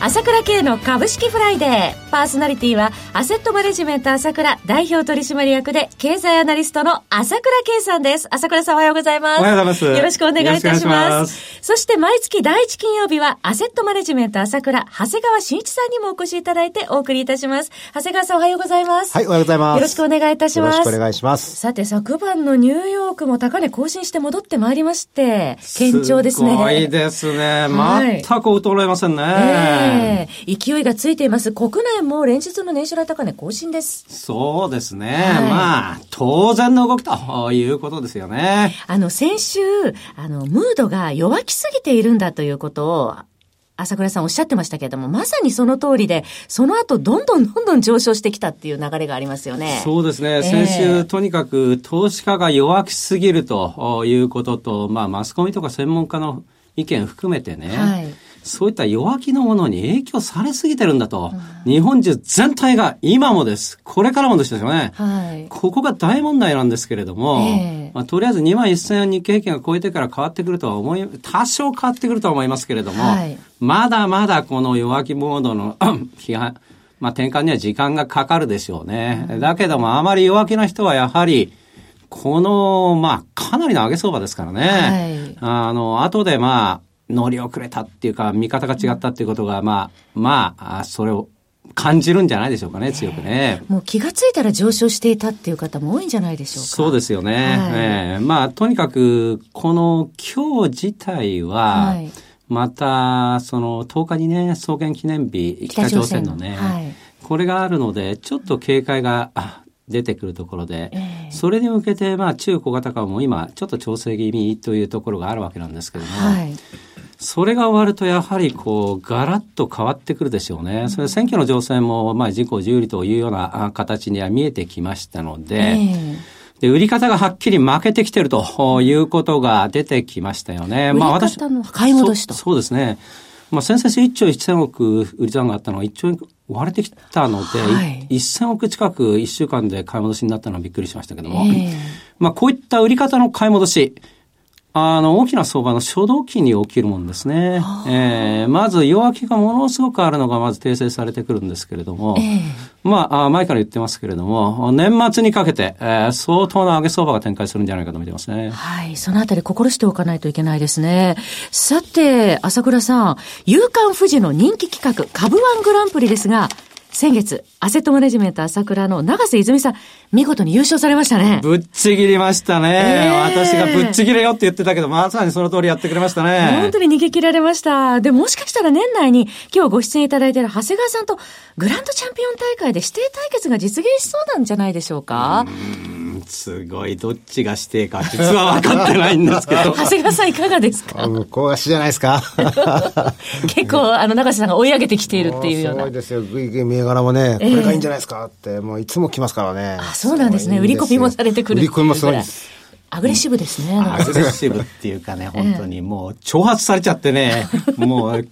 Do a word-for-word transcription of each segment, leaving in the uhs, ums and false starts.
朝倉慶の株式フライデー、パーソナリティはアセットマネジメント朝倉代表取締役で経済アナリストの朝倉慶さんです。朝倉さんおはようございます。おはようございます。よろしくお願いいたします。そして毎月だいいち金曜日はアセットマネジメント朝倉長谷川慎一さんにもお越しいただいてお送りいたします。長谷川さんおはようございます。はい、おはようございます。よろしくお願いいたします。よろしくお願いします。さて昨晩のニューヨークも高値更新して戻ってまいりまして、堅調ですね。すごいですね、はい、全く衰えませんね、えーえー、勢いがついています。国内も連日の年初来高値更新です。そうですね、はい、まあ当然の動きということですよね。あの先週あのムードが弱気すぎているんだということを朝倉さんおっしゃってましたけれども、まさにその通りで、その後どんどんどんどん上昇してきたっていう流れがありますよね。そうですね、えー、先週とにかく投資家が弱気すぎるということと、まあ、マスコミとか専門家の意見含めてね、はい、そういった弱気のものに影響されすぎてるんだと、うん、日本中全体が今もですこれからもですよね、はい、ここが大問題なんですけれども、えーまあ、とりあえずにまんせんえんを日経平均が超えてから変わってくるとは思い多少変わってくるとは思いますけれども、はい、まだまだこの弱気モードのまあ転換には時間がかかるでしょうね、うん、だけどもあまり弱気な人はやはりこのまあかなりの上げ相場ですからね、はい、あの後でまあ乗り遅れたっていうか見方が違ったっていうことがまあまあそれを感じるんじゃないでしょうかね、強くね。もう気がついたら上昇していたっていう方も多いんじゃないでしょうか。そうですよね、はい、えー、まあとにかくこの今日自体はまたそのとおかにね創建記念日北朝鮮のね、はい、これがあるのでちょっと警戒が出てくるところで、えー、それに向けてまあ中小型株も今ちょっと調整気味というところがあるわけなんですけども、はい、それが終わるとやはりこうガラッと変わってくるでしょうね。それ選挙の情勢もまあ自公有利というような形には見えてきましたので、えー、で売り方がはっきり負けてきてるということが出てきましたよね。まあ私売り方の買い戻しと、そうですね。まあ先々週いっちょうせんおく売り残があったのがいっちょう割れてきたので、はい、せんおく近くいっしゅうかんで買い戻しになったのはびっくりしましたけども、えー、まあこういった売り方の買い戻し。あの大きな相場の初動期に起きるもんですね、えー、まず弱気がものすごくあるのがまず訂正されてくるんですけれども、えー、まあ前から言ってますけれども年末にかけて、えー、相当な上げ相場が展開するんじゃないかと見てますね。はい、そのあたり心しておかないといけないですね。さて朝倉さん、夕刊富士の人気企画株ワングランプリですが、先月アセットマネジメント朝倉の永瀬泉さん見事に優勝されましたね。ぶっちぎりましたね、えー、私がぶっちぎれよって言ってたけどまさにその通りやってくれましたね。本当に逃げ切られました。でもしかしたら年内に今日ご出演いただいている長谷川さんとグランドチャンピオン大会で指定対決が実現しそうなんじゃないでしょうか。うすごい、どっちが指定か実は分かってないんですけど長谷川さんいかがですか。向こう足じゃないですか結構あの永瀬さんが追い上げてきているっていうような。そうですよ、ぐいぐい銘柄もね、えー、これがいいんじゃないですかってもういつも来ますからね。あ、そうなんですね。売り込みもされてくるっていうぐらい。売り込みもすごいです。アグレッシブですね、うん、アグレッシブっていうかね本当にもう挑発されちゃってねもう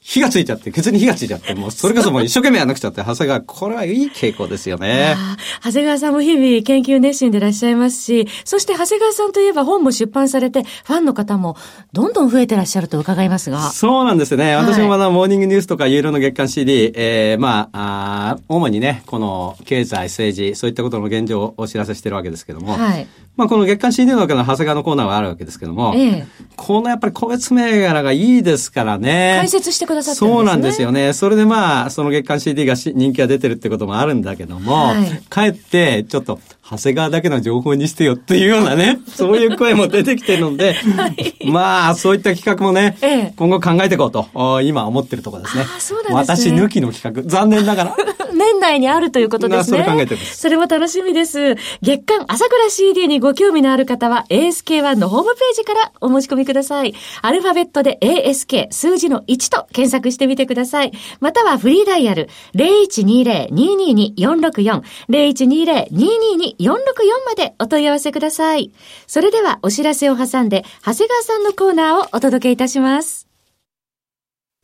火がついちゃって、ケツに火がついちゃって、もうそれこそもう一生懸命やんなくちゃって、長谷川、これはいい傾向ですよね。長谷川さんも日々研究熱心でいらっしゃいますし、そして長谷川さんといえば本も出版されて、ファンの方もどんどん増えてらっしゃると伺いますが。そうなんですね。はい、私もまだモーニングニュースとか有料の月刊 シーディー、えー、まあ、あ主にね、この経済、政治、そういったことの現状をお知らせしてるわけですけども、はい、まあこの月刊 シーディー の中の長谷川のコーナーはあるわけですけども、ええ、このやっぱり個別銘柄がいいですからね。解説してください。ね、そうなんですよね。それでまあその月間 シーディー が人気が出てるってこともあるんだけども、はい、かえってちょっと長谷川だけの情報にしてよっていうようなねそういう声も出てきてるので、はい、まあそういった企画もね、ええ、今後考えていこうと今思ってるところですね。あ、そうなんですね。私抜きの企画残念ながら年内にあるということですね。それ考えてます。それも楽しみです。月刊朝倉 シーディー にご興味のある方は エーエスケーワン のホームページからお申し込みください。アルファベットで エーエスケー 数字のいちと検索してみてください。またはフリーダイヤル ゼロイチニーゼロ ニーニーニー ヨンロクヨン ゼロイチニーゼロ ニーニーニー ヨンロクヨン までお問い合わせください。それではお知らせを挟んで長谷川さんのコーナーをお届けいたします。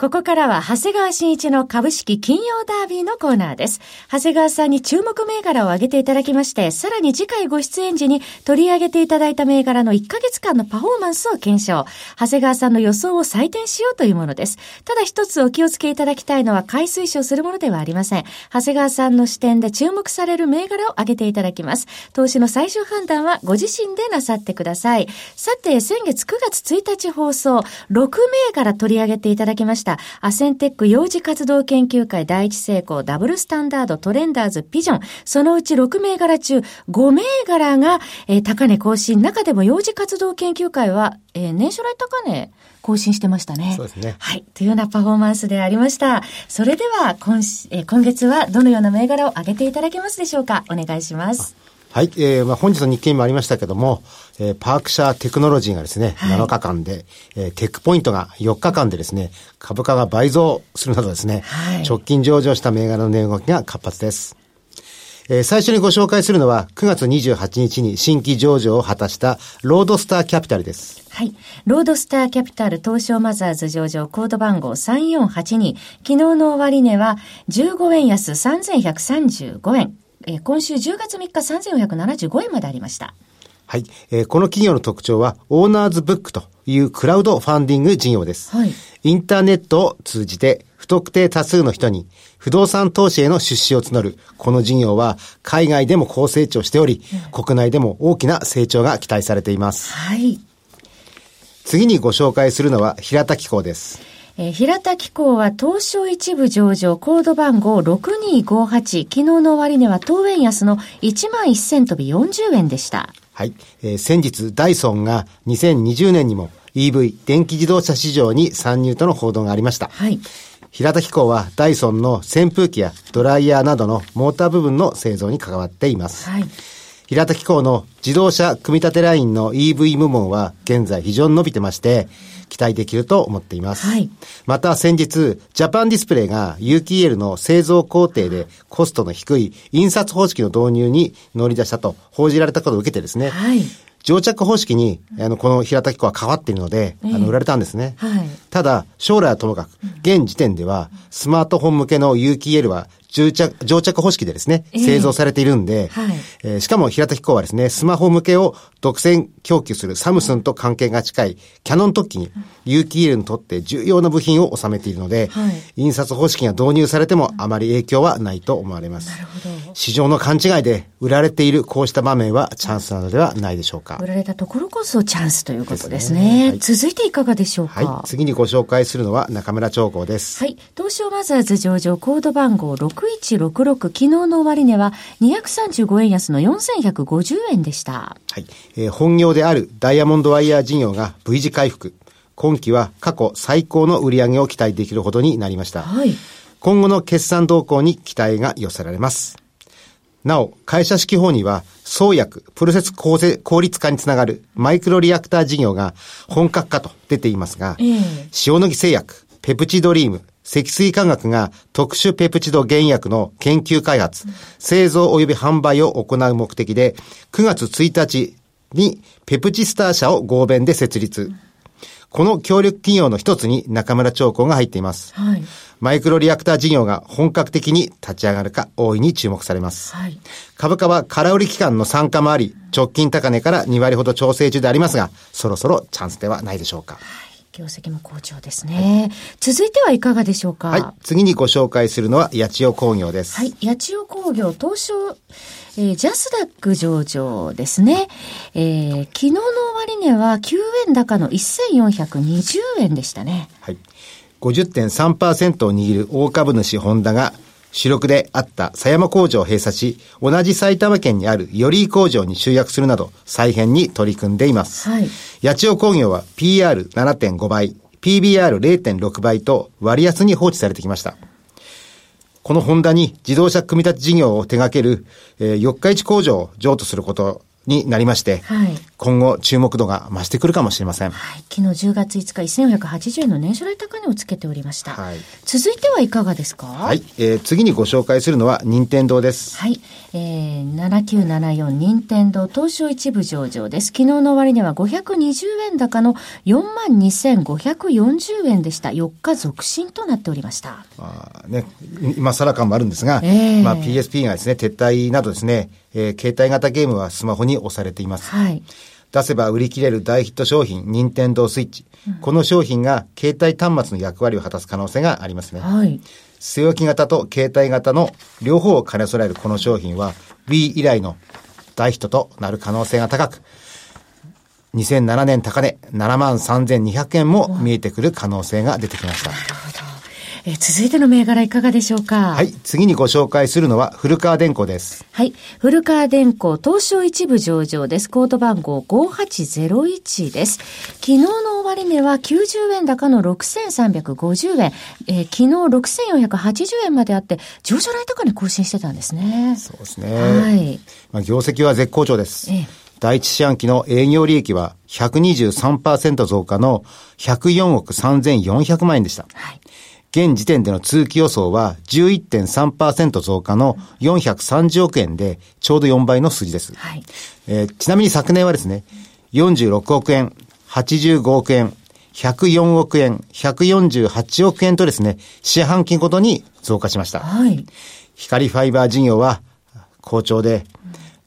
ここからは長谷川真一の株式金曜ダービーのコーナーです。長谷川さんに注目銘柄を挙げていただきまして、さらに次回ご出演時に取り上げていただいた銘柄のいっかげつかんのパフォーマンスを検証。長谷川さんの予想を採点しようというものです。ただ一つお気をつけいただきたいのは買い推奨するものではありません。長谷川さんの視点で注目される銘柄を挙げていただきます。投資の最終判断はご自身でなさってください。さて、先月くがつついたち放送、ろくめいがら取り上げていただきました。アセンテック幼児活動研究会第一成功ダブルスタンダードトレンダーズピジョン、そのうちろくめいがら中ごめいがらが、えー、高値更新。中でも幼児活動研究会は、えー、年初来高値更新してましたね。そうですね。はい。というようなパフォーマンスでありました。それでは今、えー、今月はどのような銘柄を上げていただけますでしょうか。お願いします。はい。えーまあ、本日の日経もありましたけども、えー、パーク社テクノロジーがですね、はい、なのかかんで、えー、テックポイントがよっかかんでですね、株価が倍増するなどですね、はい、直近上場した銘柄の値動きが活発です。えー、最初にご紹介するのは、くがつにじゅうはちにちに新規上場を果たしたロードスターキャピタルです。はい。ロードスターキャピタル東証マザーズ上場コード番号さんよんはちに。昨日の終値はじゅうごえん安さんぜんひゃくさんじゅうごえん。今週じゅうがつみっかさんぜんよんひゃくななじゅうごえんまでありました。はい、えー、この企業の特徴はオーナーズブックというクラウドファンディング事業です、はい、インターネットを通じて不特定多数の人に不動産投資への出資を募るこの事業は海外でも高成長しており、うん、国内でも大きな成長が期待されています、はい、次にご紹介するのは平田機工です。えー、平田機工は東証一部上場コード番号ろくにごはち。昨日の終値は当円安のいちまんせんとびよんじゅうえんでした。はい、えー、先日ダイソンがにせんにじゅうねんにも イーブイ 電気自動車市場に参入との報道がありました。はい、平田機工はダイソンの扇風機やドライヤーなどのモーター部分の製造に関わっています。はい、平田機工の自動車組み立てラインの イーブイ 部門は現在非常に伸びてまして期待できると思っています、はい、また先日ジャパンディスプレイが ユーケーエル の製造工程でコストの低い印刷方式の導入に乗り出したと報じられたことを受けてですね、はい、乗着方式にあのこの平田機工は変わっているので、えー、あの売られたんですね、はい、ただ将来はともかく現時点ではスマートフォン向けの ユーケーエル は乗着、乗着方式でですね、製造されているんで、えーはいえー、しかも平田機工はですね、スマホ向けを独占供給するサムスンと関係が近いキャノン特許に ユーケーエル にとって重要な部品を収めているので、はい、印刷方式が導入されてもあまり影響はないと思われます。なるほど。市場の勘違いで売られているこうした場面はチャンスなのではないでしょうか。売られたところこそチャンスということですね。ですね。はい、続いていかがでしょうか。はい、次にご紹介するのは中村長光です。はい、東証マザーズ上場コード番号ろくいちろくろく。昨日の終値はにひゃくさんじゅうごえん安のよんせんひゃくごじゅうえんでした。はい、えー、本業であるダイヤモンドワイヤー事業が V 字回復。今期は過去最高の売り上げを期待できるほどになりました。はい、今後の決算動向に期待が寄せられます。なお、会社指揮法には創薬、プロセス効率化につながるマイクロリアクター事業が本格化と出ていますが、えー、塩野義製薬、ペプチドリーム、積水化学が特殊ペプチド原薬の研究開発、製造及び販売を行う目的で、くがつついたちにペプチスター社を合弁で設立。この協力企業の一つに中村長光が入っています。はい、マイクロリアクター事業が本格的に立ち上がるか大いに注目されます。はい、株価は空売り期間の参加もあり、直近高値からにわりほど調整中でありますが、そろそろチャンスではないでしょうか。業績も好調ですね、はい、続いてはいかがでしょうか。はい、次にご紹介するのは八千代工業です。はい、八千代工業東証、えー、ジャスダック上場ですね、えー、昨日の終値はきゅうえん高のせんよんひゃくにじゅうえんでしたね。はい、ごじゅってんさんパーセント を握る大株主ホンダが主力であった狭山工場を閉鎖し、同じ埼玉県にある寄居工場に集約するなど再編に取り組んでいます。はい、八千代工業は ピーアールななてんご 倍 ピービーアールれいてんろく 倍と割安に放置されてきました。このホンダに自動車組み立て事業を手掛ける、えー、四日市工場を譲渡することになりまして、はい、今後注目度が増してくるかもしれません。はい、昨日じゅうがついつかせんよんひゃくはちじゅうえんの年初来高値をつけておりました。はい、続いてはいかがですか。はい、えー、次にご紹介するのは任天堂です。はい、えー、ななきゅうななよん任天堂東証一部上場です。昨日の終値はごひゃくにじゅうえん高の よんまんにせんごひゃくよんじゅうえんでした。よっか続伸となっておりました。まあね、今更感もあるんですが、えーまあ、ピーエスピー がですね撤退などですね、えー、携帯型ゲームはスマホに押されています。はい、出せば売り切れる大ヒット商品任天堂スイッチ、うん、この商品が携帯端末の役割を果たす可能性がありますね。はい、据え置き型と携帯型の両方を兼ね備えるこの商品は Wii 以来の大ヒットとなる可能性が高く、にせんななねん高値 ななまんさんぜんにひゃくえんも見えてくる可能性が出てきました。なるほど。えー、続いての銘柄いかがでしょうか。はい、次にご紹介するのは古川電工です。はい、古川電工東証一部上場です。コード番号ごはちゼロいちです。昨日の終値はきゅうじゅうえん高のろくせんさんびゃくごじゅうえん、えー、昨日ろくせんよんひゃくはちじゅうえんまであって上場来高値更新してたんですね。そうですね。はい、まあ、業績は絶好調です。えー、第一四半期の営業利益は ひゃくにじゅうさんパーセント 増加のひゃくよんおくさんぜんよんひゃくまんえんでした。はい、現時点での通期予想は じゅういってんさんパーセント 増加のよんひゃくさんじゅうおくえんでちょうどよんばいの数字です。はい、えー、ちなみに昨年はですねよんじゅうろくおくえん、はちじゅうごおくえん、ひゃくよんおくえん、ひゃくよんじゅうはちおくえんとですね四半期ごとに増加しました。はい、光ファイバー事業は好調で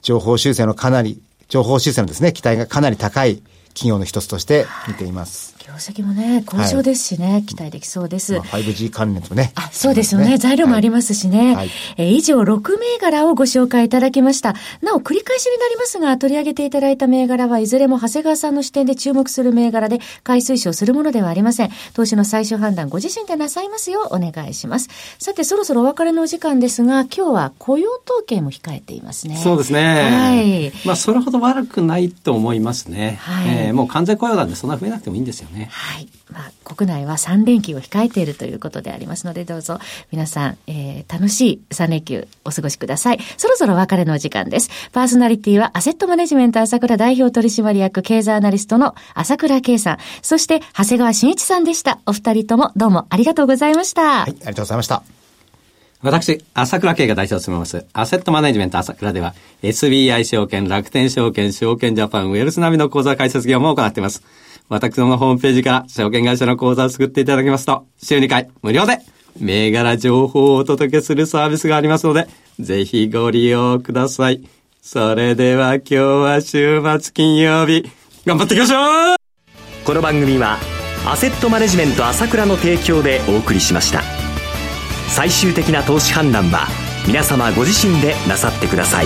情報修正のかなり情報修正のですね期待がかなり高い企業の一つとして見ています。はい、業績もね好調ですしね、はい、期待できそうです。まあ、ファイブジー 関連とねあそうですよね、材料もありますしね。はい、えー、以上ろく銘柄をご紹介いただきました。なお繰り返しになりますが取り上げていただいた銘柄はいずれも長谷川さんの視点で注目する銘柄で買い推奨するものではありません。投資の最終判断ご自身でなさいますようお願いします。さてそろそろお別れのお時間ですが今日は雇用統計も控えていますね。そうですね。はい、まあ、それほど悪くないと思いますね。はい、えーもう完全雇用なんでそんな増えなくてもいいんですよね。はい、まあ、国内はさん連休を控えているということでありますのでどうぞ皆さん、えー、楽しいさん連休お過ごしください。そろそろお別れのお時間です。パーソナリティはアセットマネジメント朝倉代表取締役経済アナリストの朝倉圭さん、そして長谷川慎一さんでした。お二人ともどうもありがとうございました。はい、ありがとうございました。私、朝倉慶が代表を務めます、アセットマネジメント朝倉では、エスビーアイ 証券、楽天証券、証券ジャパン、ウェルス並みの口座開設業務を行っています。私どものホームページから、証券会社の口座を作っていただきますと、週にかい無料で、銘柄情報をお届けするサービスがありますので、ぜひご利用ください。それでは今日は週末金曜日、頑張っていきましょう。この番組は、アセットマネジメント朝倉の提供でお送りしました。最終的な投資判断は皆様ご自身でなさってください。